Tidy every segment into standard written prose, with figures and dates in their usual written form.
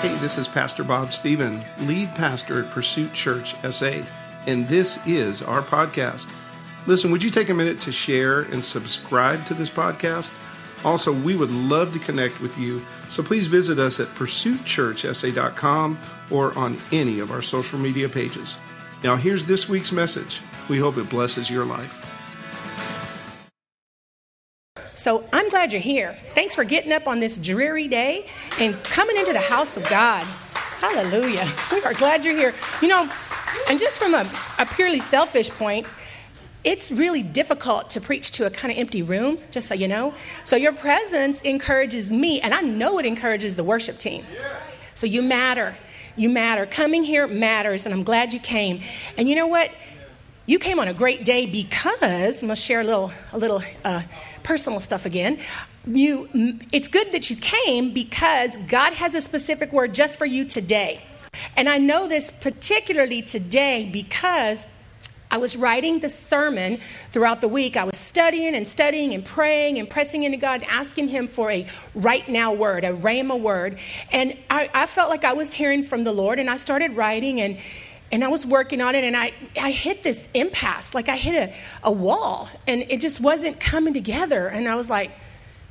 Hey, this is Pastor Bob Stephen, lead pastor at Pursuit Church SA, and this is our podcast. Listen, would you take a minute to share and subscribe to this podcast? Also, we would love to connect with you, so please visit us at PursuitChurchSA.com or on any of our social media pages. Now, here's this week's message. We hope it blesses your life. So I'm glad you're here. Thanks for getting up on this dreary day and coming into the house of God. Hallelujah. We are glad you're here. You know, and just from a purely selfish point, it's really difficult to preach to a kind of empty room, just so you know. So your presence encourages me, and I know it encourages the worship team. So you matter. You matter. Coming here matters, and I'm glad you came. And you know what? You came on a great day because, I'm going to share a little personal stuff again. It's good that you came because God has a specific word just for you today. And I know this particularly today because I was writing the sermon throughout the week. I was studying and praying and pressing into God and asking him for a right now word, a rhema word. And I felt like I was hearing from the Lord, and I started writing and I was working on it, and I hit this impasse. Like I hit a wall, and it just wasn't coming together. And I was like,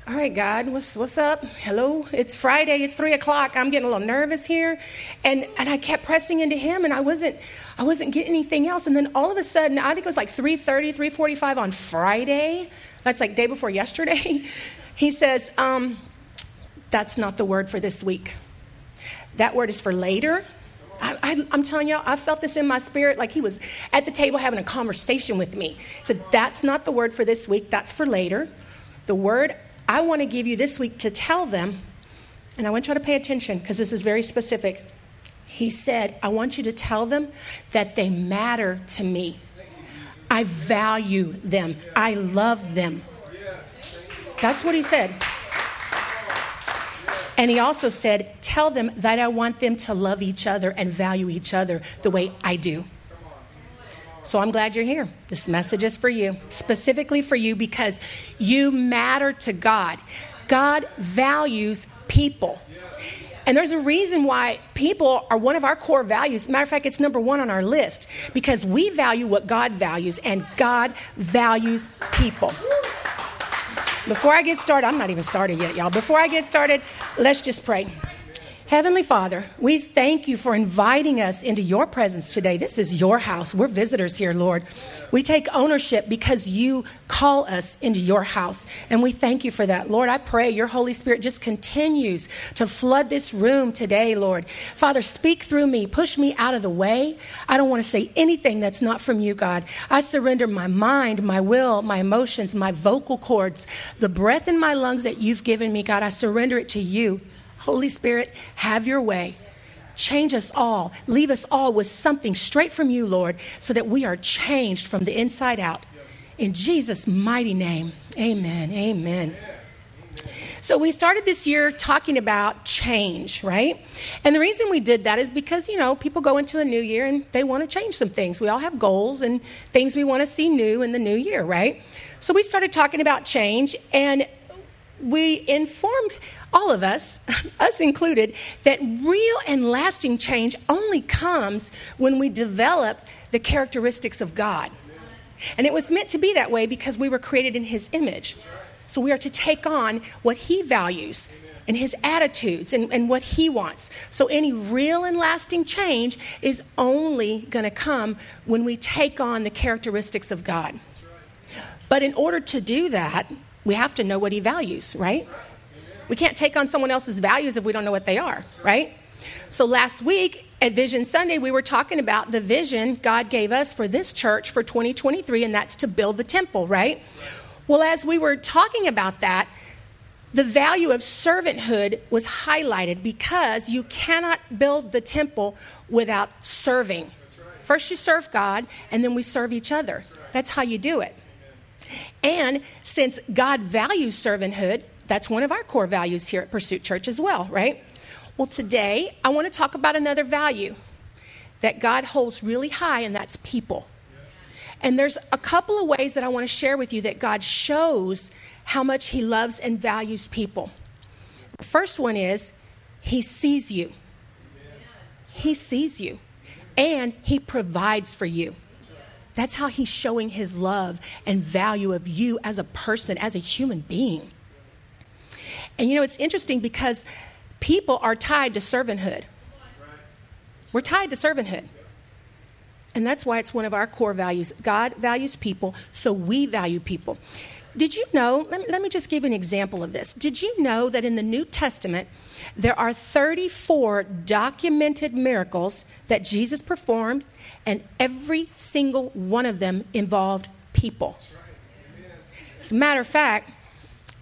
all right, God, what's up? Hello? It's Friday. It's 3:00. I'm getting a little nervous here. And I kept pressing into him, and I wasn't getting anything else. And then all of a sudden, I think it was like 3:30, 3:45 on Friday. That's like day before yesterday. He says, that's not the word for this week. That word is for later. I'm telling y'all, I felt this in my spirit, like he was at the table having a conversation with me. He said, that's not the word for this week. That's for later. The word I want to give you this week to tell them, and I want y'all to pay attention because this is very specific. He said, I want you to tell them that they matter to me. I value them. I love them. That's what he said. And he also said, tell them that I want them to love each other and value each other the way I do. So I'm glad you're here. This message is for you, specifically for you, because you matter to God. God values people. And there's a reason why people are one of our core values. Matter of fact, it's number one on our list, because we value what God values, and God values people. Before I get started, I'm not even started yet, y'all. Before I get started, let's just pray. Heavenly Father, we thank you for inviting us into your presence today. This is your house. We're visitors here, Lord. We take ownership because you call us into your house, and we thank you for that. Lord, I pray your Holy Spirit just continues to flood this room today, Lord. Father, speak through me. Push me out of the way. I don't want to say anything that's not from you, God. I surrender my mind, my will, my emotions, my vocal cords, the breath in my lungs that you've given me, God. I surrender it to you. Holy Spirit, have your way. Change us all. Leave us all with something straight from you, Lord, so that we are changed from the inside out. In Jesus' mighty name, amen, amen. So we started this year talking about change, right? And the reason we did that is because, you know, people go into a new year and they want to change some things. We all have goals and things we want to see new in the new year, right? So we started talking about change, and we informed all of us, us included, that real and lasting change only comes when we develop the characteristics of God. And it was meant to be that way because we were created in his image. So we are to take on what he values and his attitudes and what he wants. So any real and lasting change is only going to come when we take on the characteristics of God. But in order to do that, we have to know what he values, right? We can't take on someone else's values if we don't know what they are, right? So last week at Vision Sunday, we were talking about the vision God gave us for this church for 2023, and that's to build the temple, right? Well, as we were talking about that, the value of servanthood was highlighted because you cannot build the temple without serving. First you serve God, and then we serve each other. That's how you do it. And since God values servanthood, that's one of our core values here at Pursuit Church as well, right? Well, today I want to talk about another value that God holds really high, and that's people. And there's a couple of ways that I want to share with you that God shows how much he loves and values people. The first one is he sees you. He sees you and he provides for you. That's how he's showing his love and value of you as a person, as a human being. And you know, it's interesting because people are tied to servanthood. We're tied to servanthood. And that's why it's one of our core values. God values people, so we value people. Did you know, let me just give you an example of this. Did you know that in the New Testament, there are 34 documented miracles that Jesus performed, and every single one of them involved people? As a matter of fact,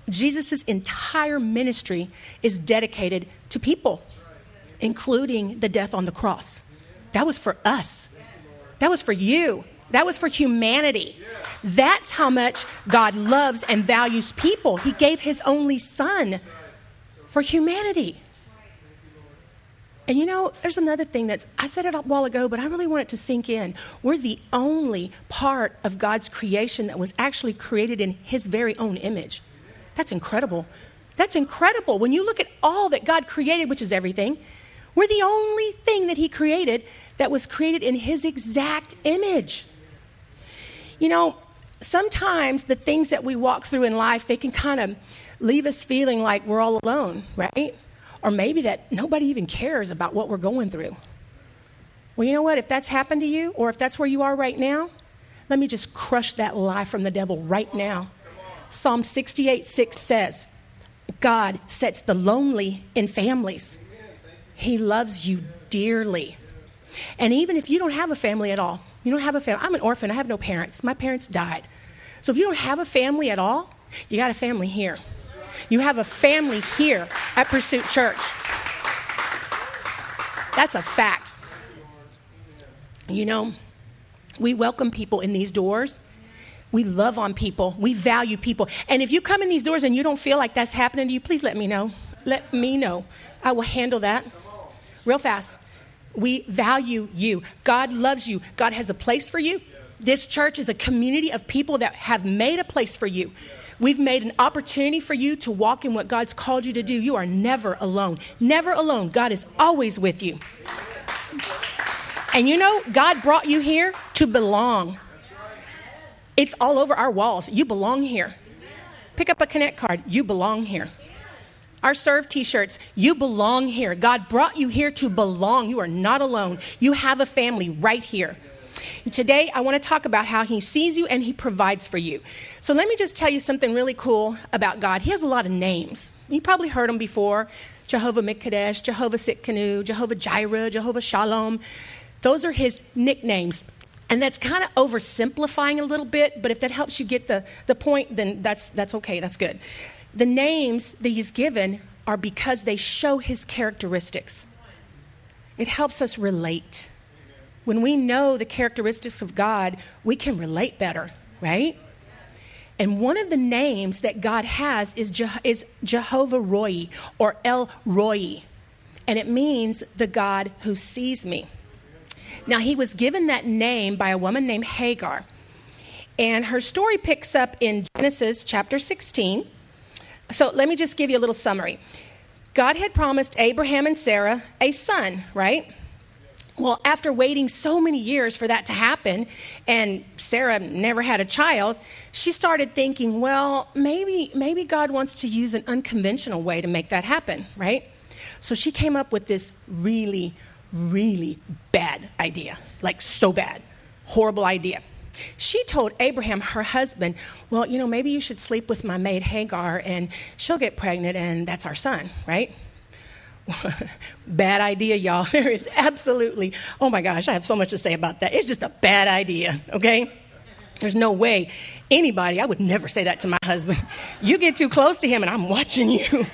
Jesus' entire ministry is dedicated to people, including the death on the cross. That was for us. That was for you. That was for humanity. That's how much God loves and values people. He gave his only son for humanity. And you know, there's another thing that's, I said it a while ago, but I really want it to sink in. We're the only part of God's creation that was actually created in his very own image. That's incredible. That's incredible. When you look at all that God created, which is everything, we're the only thing that he created that was created in his exact image. You know, sometimes the things that we walk through in life, they can kind of leave us feeling like we're all alone, right? Or maybe that nobody even cares about what we're going through. Well, you know what? If that's happened to you, or if that's where you are right now, let me just crush that lie from the devil right now. Psalm 68:6 says, God sets the lonely in families. He loves you dearly. And even if you don't have a family at all, you don't have a family. I'm an orphan. I have no parents. My parents died. So if you don't have a family at all, you got a family here. You have a family here at Pursuit Church. That's a fact. You know, we welcome people in these doors. We love on people. We value people. And if you come in these doors and you don't feel like that's happening to you, please let me know. Let me know. I will handle that real fast. We value you. God loves you. God has a place for you. This church is a community of people that have made a place for you. We've made an opportunity for you to walk in what God's called you to do. You are never alone. Never alone. God is always with you. And you know, God brought you here to belong. It's all over our walls. You belong here. Pick up a Connect card. You belong here. Our Serve t-shirts, you belong here. God brought you here to belong. You are not alone. You have a family right here. And today, I want to talk about how he sees you and he provides for you. So let me just tell you something really cool about God. He has a lot of names. You probably heard them before. Jehovah Mikadesh, Jehovah Sitkanu, Jehovah Jireh, Jehovah Shalom. Those are his nicknames. And that's kind of oversimplifying a little bit, but if that helps you get the point, then that's okay. That's good. The names that he's given are because they show his characteristics. It helps us relate. When we know the characteristics of God, we can relate better, right? And one of the names that God has is Jehovah Roi, or El Roi. And it means the God who sees me. Now, he was given that name by a woman named Hagar. And her story picks up in Genesis chapter 16. So let me just give you a little summary. God had promised Abraham and Sarah a son, right? Well, after waiting so many years for that to happen, and Sarah never had a child, she started thinking, well, maybe God wants to use an unconventional way to make that happen, right? So she came up with this really, really bad idea, like so bad, horrible idea. She told Abraham, her husband, well, you know, maybe you should sleep with my maid Hagar and she'll get pregnant and that's our son, right? Bad idea, y'all. There is absolutely, oh my gosh, I have so much to say about that. It's just a bad idea, okay? There's no way anybody, I would never say that to my husband. You get too close to him and I'm watching you.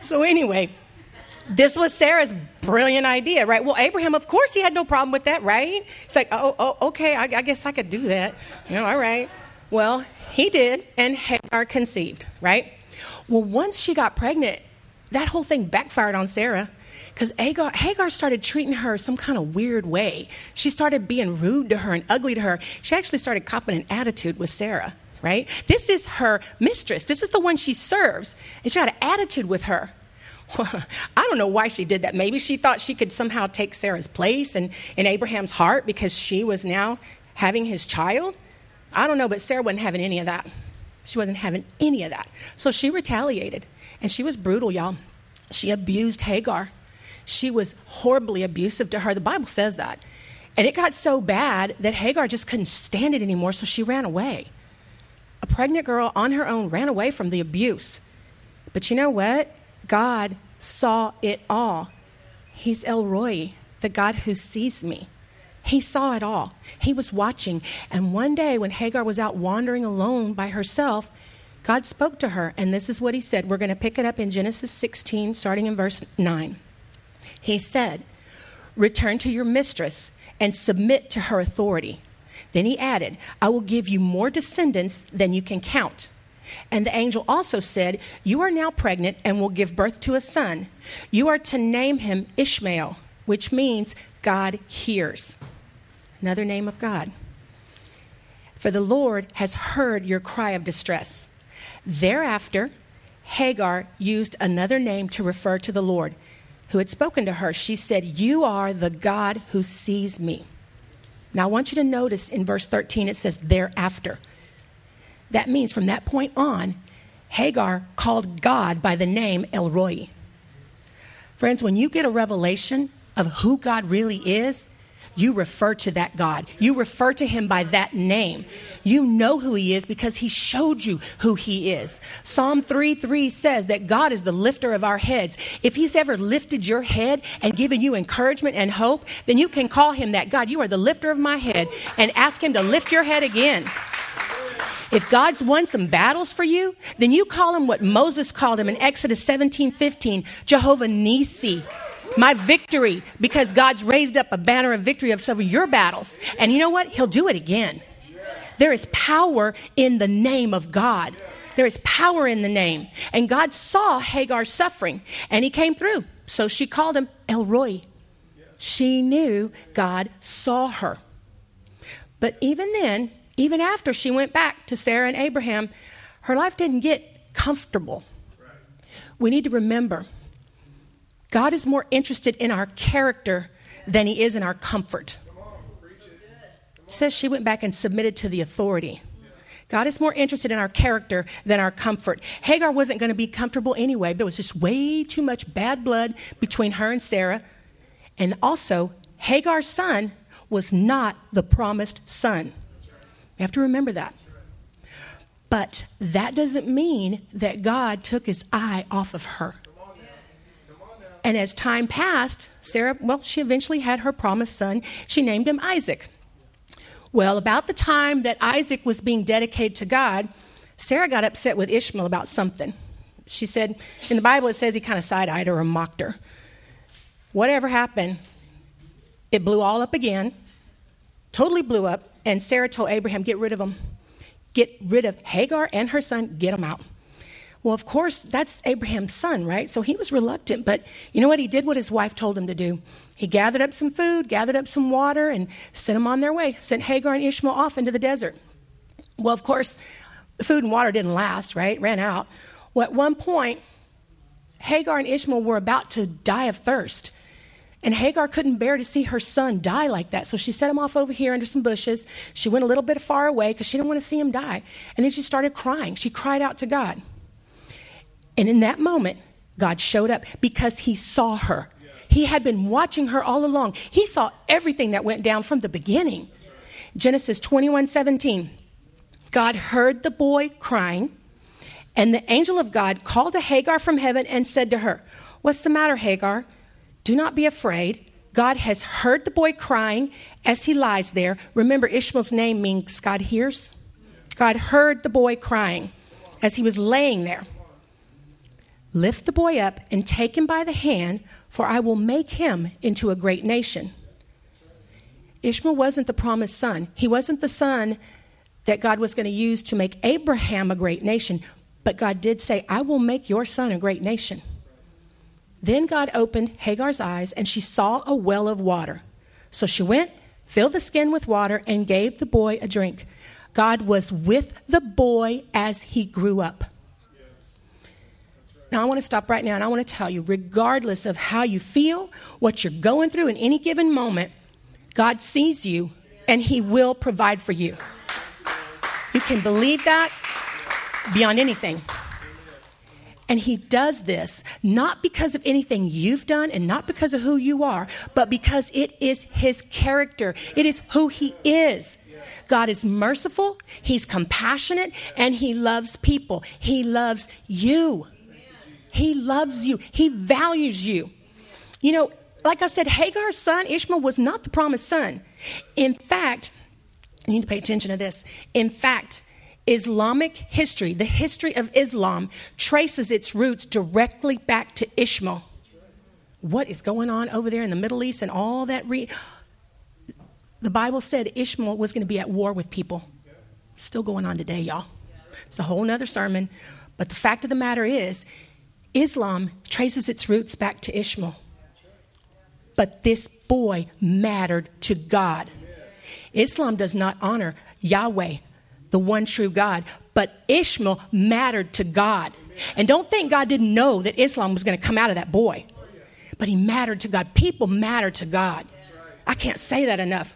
So anyway, this was Sarah's brilliant idea, right? Well, Abraham, of course, he had no problem with that, right? It's like, oh okay, I guess I could do that. You know, all right. Well, he did, and Hagar conceived, right? Well, once she got pregnant, that whole thing backfired on Sarah because Hagar started treating her some kind of weird way. She started being rude to her and ugly to her. She actually started copping an attitude with Sarah, right? This is her mistress. This is the one she serves, and she had an attitude with her. I don't know why she did that. Maybe she thought she could somehow take Sarah's place in Abraham's heart because she was now having his child. I don't know, but Sarah wasn't having any of that. She wasn't having any of that. So she retaliated, and she was brutal, y'all. She abused Hagar. She was horribly abusive to her. The Bible says that. And it got so bad that Hagar just couldn't stand it anymore, so she ran away. A pregnant girl on her own ran away from the abuse. But you know what? God saw it all. He's El Roi, the God who sees me. He saw it all. He was watching. And one day when Hagar was out wandering alone by herself, God spoke to her. And this is what he said. We're going to pick it up in Genesis 16, starting in verse 9. He said, "Return to your mistress and submit to her authority." Then he added, "I will give you more descendants than you can count." And the angel also said, "You are now pregnant and will give birth to a son. You are to name him Ishmael," which means God hears. Another name of God. "For the Lord has heard your cry of distress." Thereafter, Hagar used another name to refer to the Lord who had spoken to her. She said, "You are the God who sees me." Now, I want you to notice in verse 13, it says thereafter. That means from that point on, Hagar called God by the name El Roi. Friends, when you get a revelation of who God really is, you refer to that God. You refer to him by that name. You know who he is because he showed you who he is. Psalm 3:3 says that God is the lifter of our heads. If he's ever lifted your head and given you encouragement and hope, then you can call him that. God, you are the lifter of my head, and ask him to lift your head again. If God's won some battles for you, then you call him what Moses called him in Exodus 17:15, Jehovah Nissi. My victory, because God's raised up a banner of victory of some of your battles. And you know what? He'll do it again. There is power in the name of God. There is power in the name. And God saw Hagar's suffering, and he came through. So she called him El Roi. She knew God saw her. But even then, even after she went back to Sarah and Abraham, her life didn't get comfortable. We need to remember God is more interested in our character than he is in our comfort. It says she went back and submitted to the authority. God is more interested in our character than our comfort. Hagar wasn't going to be comfortable anyway. There was just way too much bad blood between her and Sarah. And also, Hagar's son was not the promised son. You have to remember that. But that doesn't mean that God took his eye off of her. And as time passed, Sarah, she eventually had her promised son. She named him Isaac. Well, about the time that Isaac was being dedicated to God, Sarah got upset with Ishmael about something. She said, in the Bible it says he kind of side-eyed her or mocked her. Whatever happened, it blew all up again, totally blew up, and Sarah told Abraham, get rid of him. Get rid of Hagar and her son, get them out. Well, of course, that's Abraham's son, right? So he was reluctant, but you know what? He did what his wife told him to do. He gathered up some food, gathered up some water, and sent them on their way, sent Hagar and Ishmael off into the desert. Well, of course, the food and water didn't last, right? Ran out. Well, at one point, Hagar and Ishmael were about to die of thirst, and Hagar couldn't bear to see her son die like that, so she set him off over here under some bushes. She went a little bit far away because she didn't want to see him die, and then she started crying. She cried out to God. And in that moment, God showed up because he saw her. He had been watching her all along. He saw everything that went down from the beginning. Genesis 21:17. God heard the boy crying, and the angel of God called to Hagar from heaven and said to her, "What's the matter, Hagar? Do not be afraid. God has heard the boy crying as he lies there." Remember, Ishmael's name means God hears. God heard the boy crying as he was laying there. "Lift the boy up and take him by the hand, for I will make him into a great nation." Ishmael wasn't the promised son. He wasn't the son that God was going to use to make Abraham a great nation. But God did say, "I will make your son a great nation." Then God opened Hagar's eyes, and she saw a well of water. So she went, filled the skin with water, and gave the boy a drink. God was with the boy as he grew up. Now, I want to stop right now, and I want to tell you, regardless of how you feel, what you're going through in any given moment, God sees you, and He will provide for you. You can believe that beyond anything. And He does this not because of anything you've done and not because of who you are, but because it is His character. It is who He is. God is merciful, He's compassionate, and He loves people. He loves you. He loves you. He values you. You know, like I said, Hagar's son, Ishmael, was not the promised son. In fact, you need to pay attention to this. In fact, Islamic history, the history of Islam, traces its roots directly back to Ishmael. What is going on over there in the Middle East and all that? The Bible said Ishmael was going to be at war with people. Still going on today, y'all. It's a whole nother sermon. But the fact of the matter is, Islam traces its roots back to Ishmael. But this boy mattered to God. Islam does not honor Yahweh, the one true God, but Ishmael mattered to God. And don't think God didn't know that Islam was going to come out of that boy. But he mattered to God. People matter to God. I can't say that enough.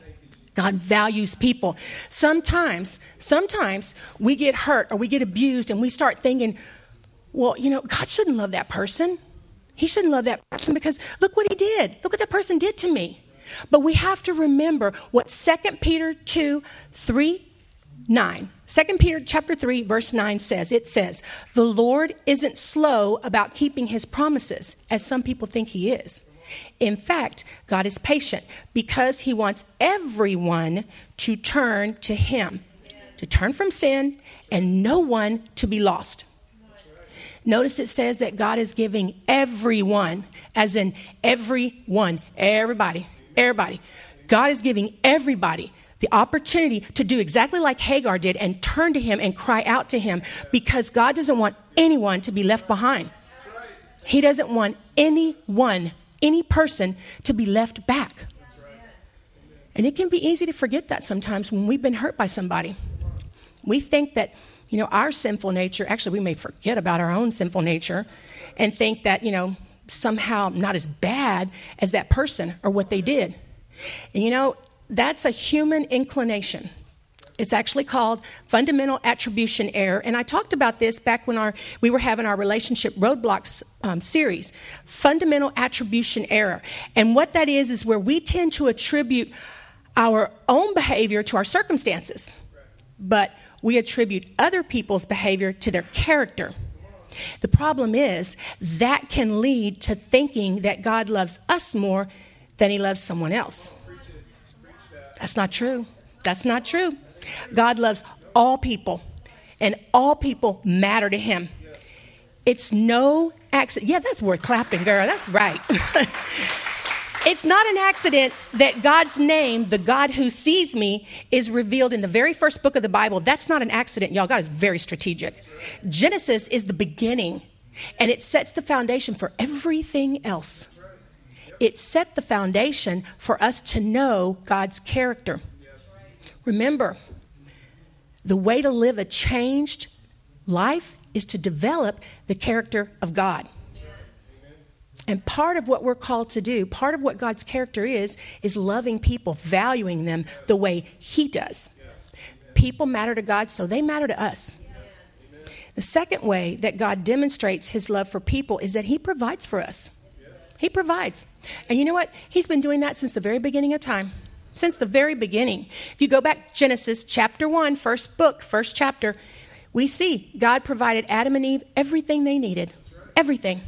God values people. Sometimes we get hurt or we get abused and we start thinking, well, you know, God shouldn't love that person. He shouldn't love that person because look what he did. Look what that person did to me. But we have to remember what 2 Peter chapter 3, verse 9 says. It says, the Lord isn't slow about keeping his promises, as some people think he is. In fact, God is patient because he wants everyone to turn to him, to turn from sin, and no one to be lost. Notice it says that God is giving everyone, as in everyone, everybody. God is giving everybody the opportunity to do exactly like Hagar did and turn to him and cry out to him, because God doesn't want anyone to be left behind. He doesn't want any person to be left back. And it can be easy to forget that sometimes when we've been hurt by somebody. We think that, you know, our sinful nature, actually, we may forget about our own sinful nature and think that, you know, somehow not as bad as that person or what they did. And, you know, that's a human inclination. It's actually called fundamental attribution error. And I talked about this back when we were having our relationship roadblocks series, fundamental attribution error. And what that is where we tend to attribute our own behavior to our circumstances, but we attribute other people's behavior to their character. The problem is that can lead to thinking that God loves us more than he loves someone else. That's not true. God loves all people, and all people matter to him. It's no accident. Yeah, that's worth clapping, girl. That's right. It's not an accident that God's name, the God who sees me, is revealed in the very first book of the Bible. That's not an accident, y'all. God is very strategic. Genesis is the beginning, and it sets the foundation for everything else. It set the foundation for us to know God's character. Remember, the way to live a changed life is to develop the character of God. And part of what we're called to do, part of what God's character is loving people, valuing them the way he does. People matter to God, so they matter to us. The second way that God demonstrates his love for people is that he provides for us. He provides. And you know what? He's been doing that since the very beginning of time. Since the very beginning. If you go back Genesis chapter 1, first book, first chapter, we see God provided Adam and Eve everything they needed. Everything.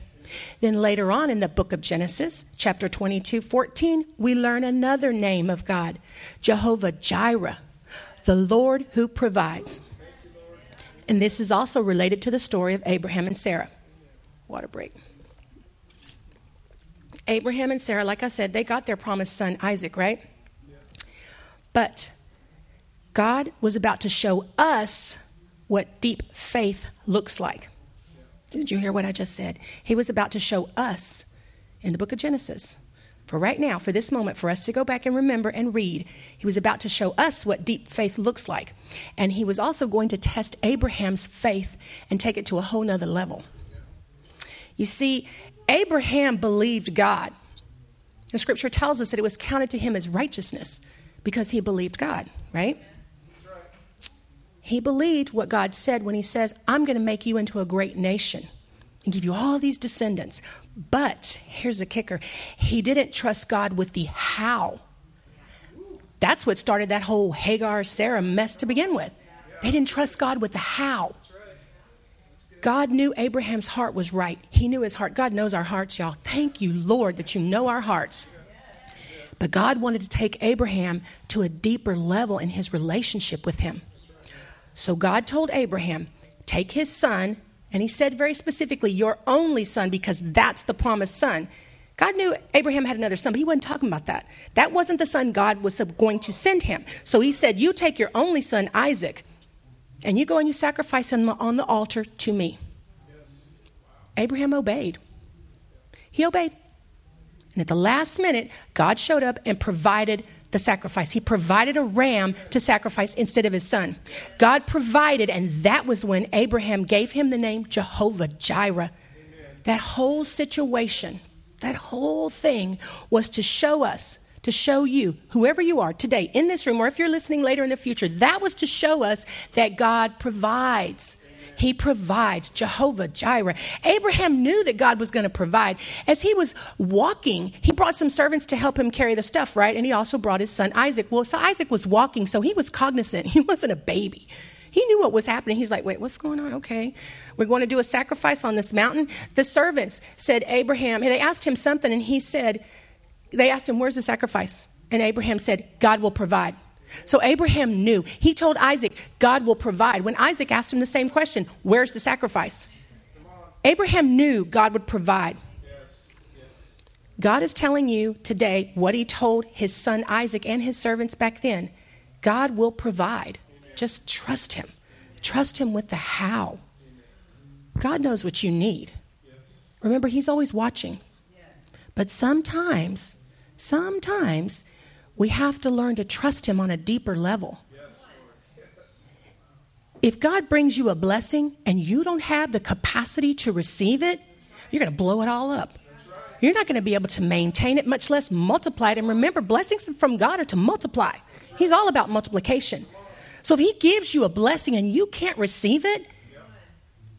Then later on in the book of Genesis, chapter 22:14, we learn another name of God, Jehovah Jireh, the Lord who provides. And this is also related to the story of Abraham and Sarah. Water break. Abraham and Sarah, like I said, they got their promised son, Isaac, right? But God was about to show us what deep faith looks like. Did you hear what I just said? He was about to show us in the book of Genesis. For right now, for this moment, for us to go back and remember and read, he was about to show us what deep faith looks like. And he was also going to test Abraham's faith and take it to a whole nother level. You see, Abraham believed God. The scripture tells us that it was counted to him as righteousness because he believed God, right? He believed what God said when he says, I'm going to make you into a great nation and give you all these descendants. But here's the kicker. He didn't trust God with the how. That's what started that whole Hagar, Sarah mess to begin with. They didn't trust God with the how. God knew Abraham's heart was right. He knew his heart. God knows our hearts, y'all. Thank you, Lord, that you know our hearts. But God wanted to take Abraham to a deeper level in his relationship with him. So God told Abraham, take his son, and he said very specifically, your only son, because that's the promised son. God knew Abraham had another son, but he wasn't talking about that. That wasn't the son God was going to send him. So he said, you take your only son, Isaac, and you go and you sacrifice him on the altar to me. Yes. Wow. Abraham obeyed. He obeyed. And at the last minute, God showed up and provided the sacrifice. He provided a ram to sacrifice instead of his son. God provided, and that was when Abraham gave him the name Jehovah Jireh. Amen. That whole situation, that whole thing was to show us, to show you, whoever you are today in this room, or if you're listening later in the future, that was to show us that God provides. He provides. Jehovah Jireh. Abraham knew that God was going to provide. As he was walking, he brought some servants to help him carry the stuff, right? And he also brought his son Isaac. Well, so Isaac was walking, so he was cognizant. He wasn't a baby. He knew what was happening. He's like, wait, what's going on? Okay, we're going to do a sacrifice on this mountain. The servants said, Abraham, and they asked him something, and he said, they asked him, where's the sacrifice? And Abraham said, God will provide. So Abraham knew. He told Isaac, God will provide. When Isaac asked him the same question, where's the sacrifice? Abraham knew God would provide. Yes. Yes. God is telling you today what he told his son Isaac and his servants back then. God will provide. Amen. Just trust him. Trust him with the how. Amen. God knows what you need. Yes. Remember, he's always watching. But sometimes we have to learn to trust him on a deeper level. Yes, Lord. Yes. If God brings you a blessing and you don't have the capacity to receive it, you're going to blow it all up. Right. You're not going to be able to maintain it, much less multiply it. And remember, blessings from God are to multiply. Right. He's all about multiplication. So if he gives you a blessing and you can't receive it,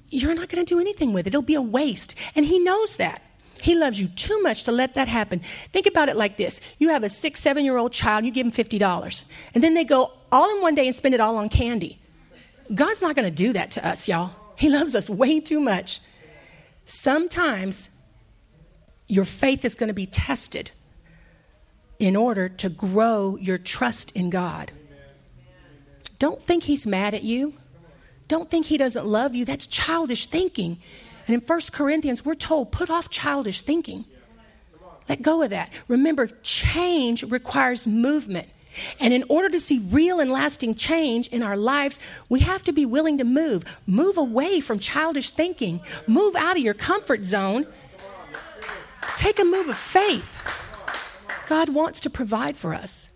you're not going to do anything with it. It'll be a waste. And he knows that. He loves you too much to let that happen. Think about it like this. You have a 6-7-year-old child, you give them $50, and then they go all in one day and spend it all on candy. God's not going to do that to us, y'all. He loves us way too much. Sometimes your faith is going to be tested in order to grow your trust in God. Don't think he's mad at you. Don't think he doesn't love you. That's childish thinking. And in 1 Corinthians, we're told, put off childish thinking. Let go of that. Remember, change requires movement. And in order to see real and lasting change in our lives, we have to be willing to move. Move away from childish thinking. Move out of your comfort zone. Take a move of faith. God wants to provide for us.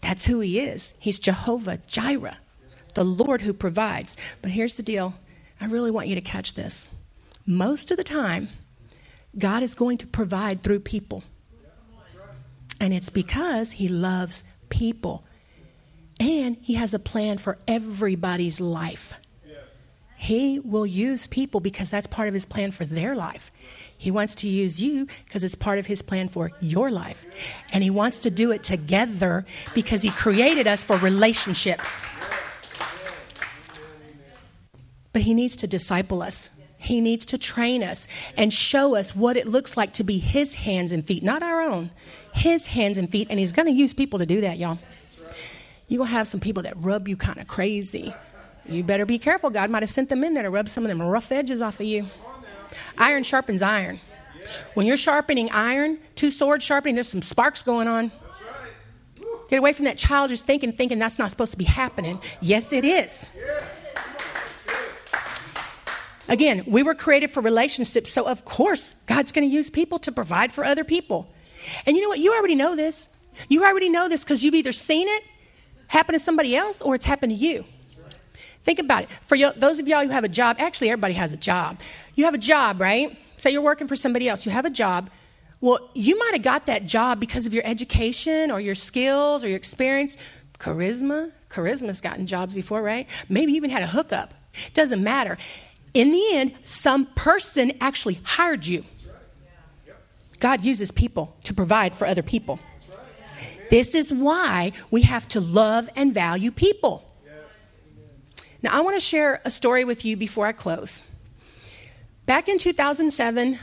That's who he is. He's Jehovah Jireh, the Lord who provides. But here's the deal. I really want you to catch this. Most of the time, God is going to provide through people. And it's because he loves people. And he has a plan for everybody's life. He will use people because that's part of his plan for their life. He wants to use you because it's part of his plan for your life. And he wants to do it together because he created us for relationships. But he needs to disciple us. He needs to train us and show us what it looks like to be his hands and feet, not our own, his hands and feet. And he's going to use people to do that, y'all. You're going to have some people that rub you kind of crazy. You better be careful. God might have sent them in there to rub some of them rough edges off of you. Iron sharpens iron. When you're sharpening iron, two swords sharpening, there's some sparks going on. Get away from that childish thinking that's not supposed to be happening. Yes, it is. Again, we were created for relationships, so of course, God's going to use people to provide for other people. And you know what? You already know this. You already know this because you've either seen it happen to somebody else or it's happened to you. Think about it. For those of y'all who have a job, actually everybody has a job. You have a job, right? Say you're working for somebody else. You have a job. Well, you might have got that job because of your education or your skills or your experience. Charisma's gotten jobs before, right? Maybe even had a hookup. It doesn't matter. In the end, some person actually hired you. That's right. Yeah. God uses people to provide for other people. That's right. Yeah. This is why we have to love and value people. Yes. Amen. Now, I want to share a story with you before I close. Back in 2007,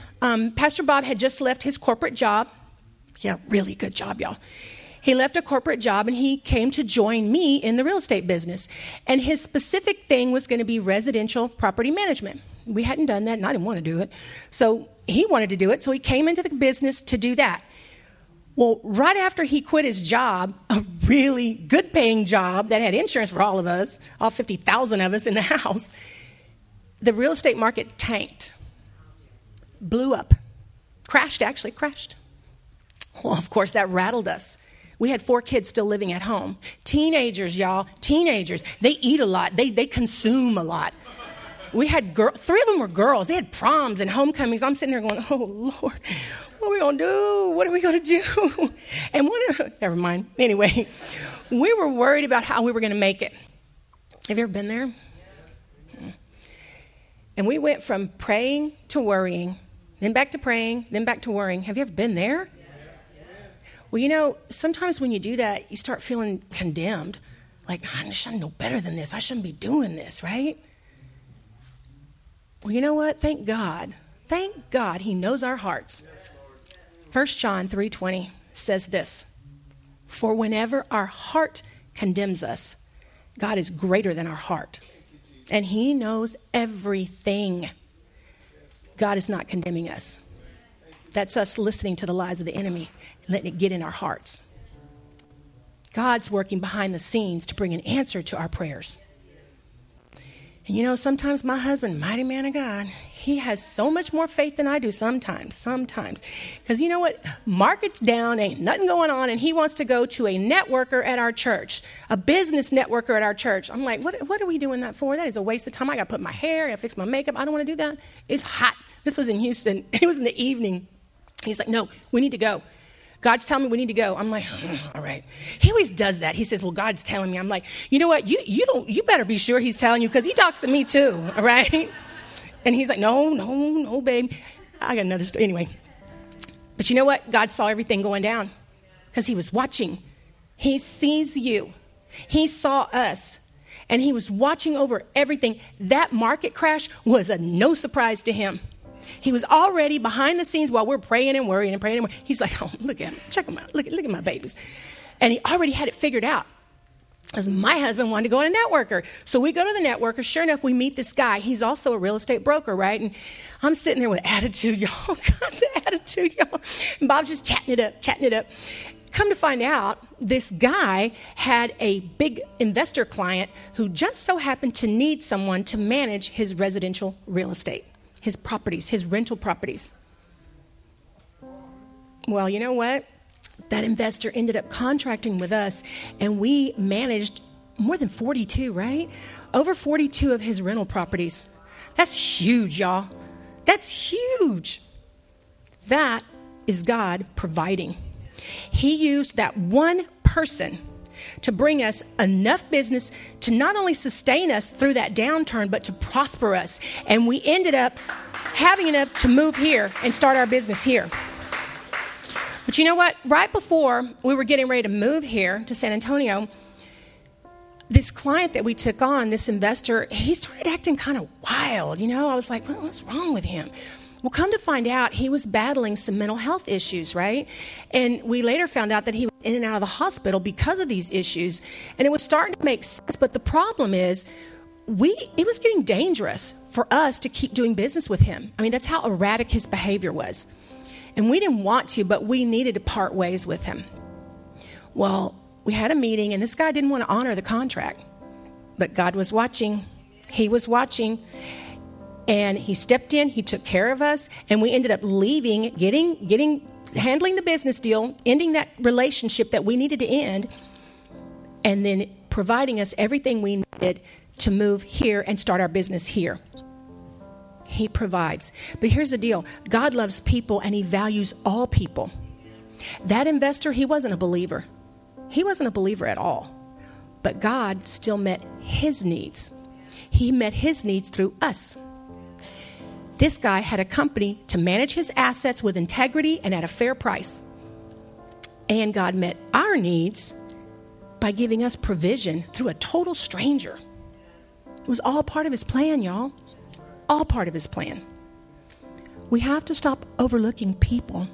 Pastor Bob had just left his corporate job. Yeah, really good job, y'all. He left a corporate job and he came to join me in the real estate business. And his specific thing was going to be residential property management. We hadn't done that and I didn't want to do it. So he wanted to do it. So he came into the business to do that. Well, right after he quit his job, a really good paying job that had insurance for all of us, all 50,000 of us in the house, the real estate market tanked, blew up, crashed. Well, of course, that rattled us. We had 4 kids still living at home. Teenagers, y'all, teenagers. They eat a lot. They consume a lot. We had 3 of them were girls. They had proms and homecomings. I'm sitting there going, oh, Lord, what are we going to do? What are we going to do? And never mind. Anyway, we were worried about how we were going to make it. Have you ever been there? And we went from praying to worrying, then back to praying, then back to worrying. Have you ever been there? Yes. Well, you know, sometimes when you do that, you start feeling condemned. Like, I shouldn't know better than this. I shouldn't be doing this, right? Well, you know what? Thank God. Thank God He knows our hearts. 1 John 3:20 says this, "For whenever our heart condemns us, God is greater than our heart. And He knows everything." God is not condemning us. That's us listening to the lies of the enemy, letting it get in our hearts. God's working behind the scenes to bring an answer to our prayers. And you know, sometimes my husband, mighty man of God, he has so much more faith than I do sometimes. Because you know what? Market's down, ain't nothing going on, and he wants to go to a networker at our church, a business networker at our church. I'm like, what are we doing that for? That is a waste of time. I got to put my hair, I got to fix my makeup. I don't want to do that. It's hot. This was in Houston. It was in the evening. He's like, no, we need to go. God's telling me we need to go. I'm like, all right. He always does that. He says, well, God's telling me. I'm like, you know what? You better be sure He's telling you because He talks to me too, all right? And he's like, no, babe. I got another story. Anyway. But you know what? God saw everything going down because He was watching. He sees you. He saw us. And He was watching over everything. That market crash was a no surprise to Him. He was already behind the scenes while we're praying and worrying and praying. And worrying. He's like, oh, look at him. Check him out. Look at my babies. And He already had it figured out. Because my husband wanted to go on a networker. So we go to the networker. Sure enough, we meet this guy. He's also a real estate broker, right? And I'm sitting there with attitude, y'all. God's attitude, y'all. And Bob's just chatting it up. Come to find out, this guy had a big investor client who just so happened to need someone to manage his residential real estate. His properties, his rental properties. Well, you know what? That investor ended up contracting with us, and we managed more than 42, right? Over 42 of his rental properties. That's huge, y'all. That's huge. That is God providing. He used that one person to bring us enough business to not only sustain us through that downturn, but to prosper us. And we ended up having enough to move here and start our business here. But you know what? Right before we were getting ready to move here to San Antonio, this client that we took on, this investor, he started acting kind of wild. You know, I was like, well, what's wrong with him? Well, come to find out, he was battling some mental health issues, right? And we later found out that he was in and out of the hospital because of these issues. And it was starting to make sense. But the problem is, it was getting dangerous for us to keep doing business with him. I mean, that's how erratic his behavior was. And we didn't want to, but we needed to part ways with him. Well, we had a meeting, and this guy didn't want to honor the contract. But God was watching. He was watching. And He stepped in, He took care of us, and we ended up leaving, handling the business deal, ending that relationship that we needed to end, and then providing us everything we needed to move here and start our business here. He provides. But here's the deal. God loves people and He values all people. That investor, he wasn't a believer. He wasn't a believer at all. But God still met his needs. He met his needs through us. This guy had a company to manage his assets with integrity and at a fair price. And God met our needs by giving us provision through a total stranger. It was all part of His plan, y'all. All part of His plan. We have to stop overlooking people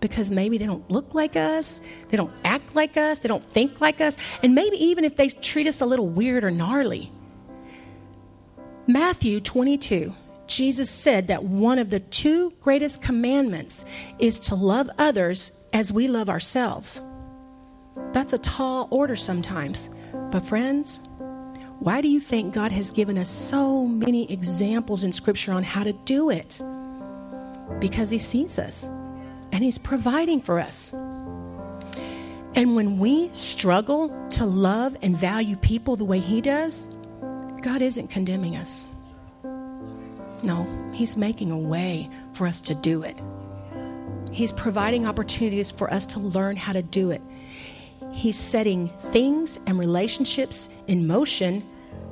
because maybe they don't look like us, they don't act like us, they don't think like us, and maybe even if they treat us a little weird or gnarly. Matthew 22, Jesus said that one of the two greatest commandments is to love others as we love ourselves. That's a tall order sometimes, but friends, why do you think God has given us so many examples in Scripture on how to do it? Because He sees us and He's providing for us. And when we struggle to love and value people the way He does, God isn't condemning us. No, He's making a way for us to do it. He's providing opportunities for us to learn how to do it. He's setting things and relationships in motion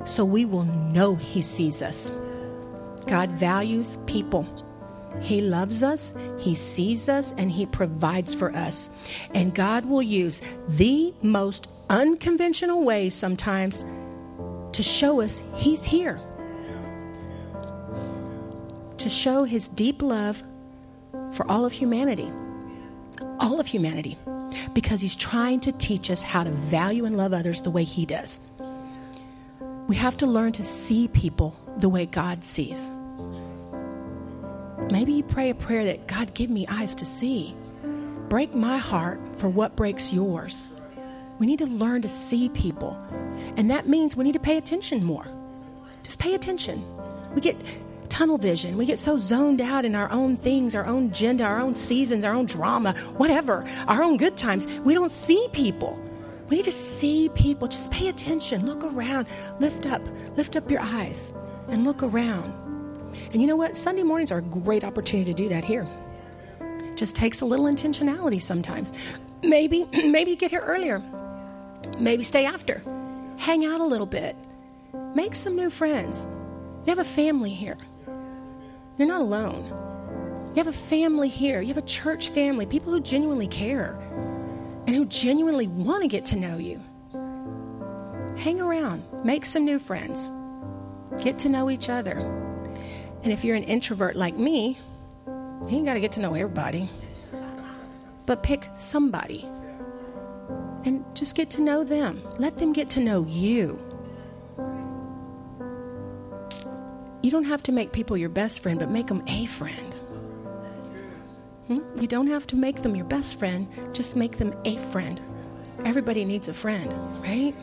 so we will know He sees us. God values people. He loves us, He sees us, and He provides for us. And God will use the most unconventional ways sometimes to show us He's here. To show His deep love for all of humanity. All of humanity. Because He's trying to teach us how to value and love others the way He does. We have to learn to see people the way God sees. Maybe you pray a prayer that, God, give me eyes to see. Break my heart for what breaks yours. We need to learn to see people. And that means we need to pay attention more. Just pay attention. We get tunnel vision. We get so zoned out in our own things, our own agenda, our own seasons, our own drama, whatever, our own good times. We don't see people. We need to see people. Just pay attention. Look around. Lift up your eyes and look around. And you know what? Sunday mornings are a great opportunity to do that here. It just takes a little intentionality sometimes. Maybe get here earlier. Maybe stay after. Hang out a little bit. Make some new friends. You have a family here. You're not alone. You have a family here. You have a church family, people who genuinely care and who genuinely want to get to know you. Hang around. Make some new friends. Get to know each other. And if you're an introvert like me, you ain't got to get to know everybody. But pick somebody and just get to know them. Let them get to know you. You don't have to make people your best friend, but make them a friend. You don't have to make them your best friend, just make them a friend. Everybody needs a friend, right?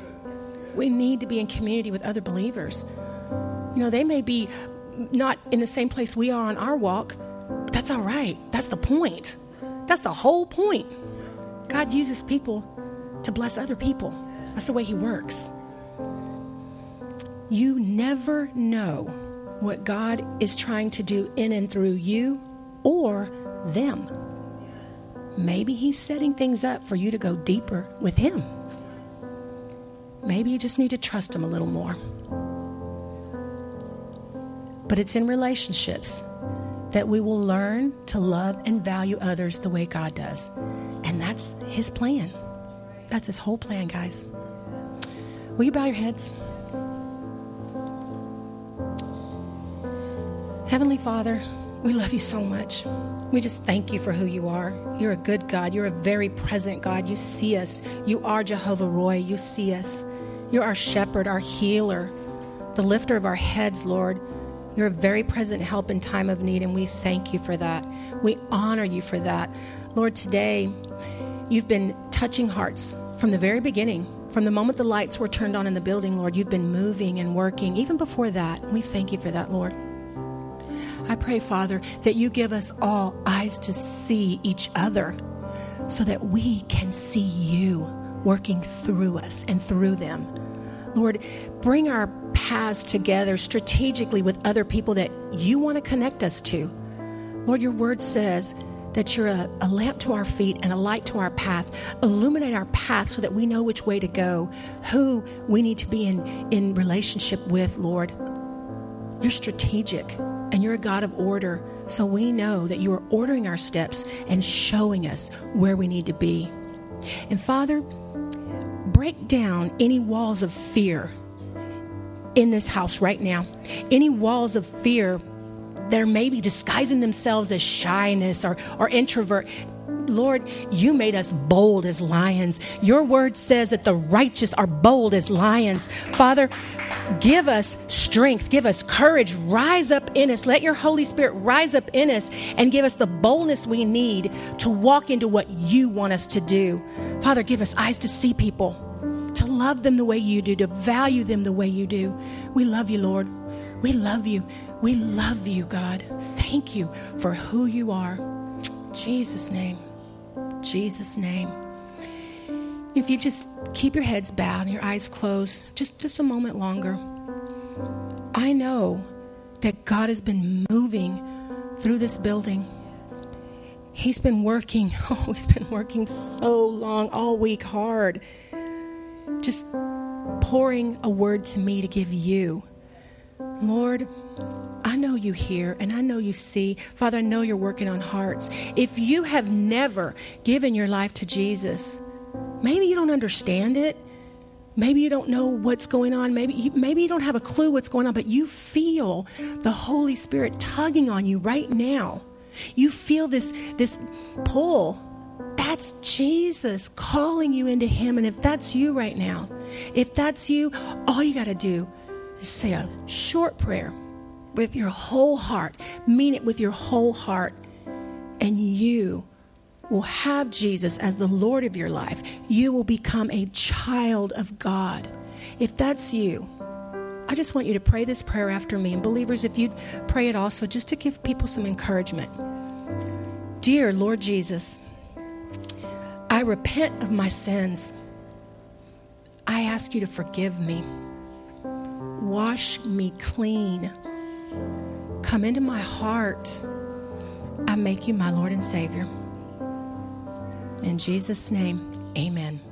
We need to be in community with other believers. You know, they may be not in the same place we are on our walk. That's all right. That's the point. That's the whole point. God uses people to bless other people. That's the way He works. You never know what God is trying to do in and through you or them. Maybe He's setting things up for you to go deeper with Him. Maybe you just need to trust Him a little more. But it's in relationships that we will learn to love and value others the way God does. And that's His plan. That's His whole plan, guys. Will you bow your heads? Heavenly Father, we love You so much. We just thank You for who You are. You're a good God. You're a very present God. You see us. You are Jehovah Roi. You see us. You're our shepherd, our healer, the lifter of our heads, Lord. You're a very present help in time of need, and we thank You for that. We honor You for that. Lord, today, You've been touching hearts from the very beginning. From the moment the lights were turned on in the building, Lord, You've been moving and working. Even before that, we thank You for that, Lord. I pray, Father, that You give us all eyes to see each other so that we can see You working through us and through them. Lord, bring our has together strategically with other people that you want to connect us to. Lord, your word says that you're a lamp to our feet and a light to our path. Illuminate our path so that we know which way to go, who we need to be in relationship with, Lord. You're strategic and you're a God of order. So we know that you are ordering our steps and showing us where we need to be. And Father, break down any walls of fear in this house right now. Any walls of fear that are maybe disguising themselves as shyness or introvert. Lord, you made us bold as lions. Your word says that the righteous are bold as lions. Father, give us strength. Give us courage. Rise up in us. Let your Holy Spirit rise up in us and give us the boldness we need to walk into what you want us to do. Father, give us eyes to see people, to love them the way you do, to value them the way you do. We love you, Lord. We love you. We love you, God. Thank you for who you are. In Jesus' name. Jesus' name. If you just keep your heads bowed and your eyes closed, just a moment longer. I know that God has been moving through this building. He's been working. Oh, he's been working so long, all week, hard. Just pouring a word to me to give you. Lord, I know you hear and I know you see. Father, I know you're working on hearts. If you have never given your life to Jesus, maybe you don't understand it. Maybe you don't know what's going on. Maybe you don't have a clue what's going on, but you feel the Holy Spirit tugging on you right now. You feel this pull. That's Jesus calling you into him. And if that's you right now, if that's you, all you got to do is say a short prayer with your whole heart. Mean it with your whole heart. And you will have Jesus as the Lord of your life. You will become a child of God. If that's you, I just want you to pray this prayer after me. And believers, if you'd pray it also, just to give people some encouragement. Dear Lord Jesus, I repent of my sins. I ask you to forgive me. Wash me clean. Come into my heart. I make you my Lord and Savior. In Jesus' name, amen.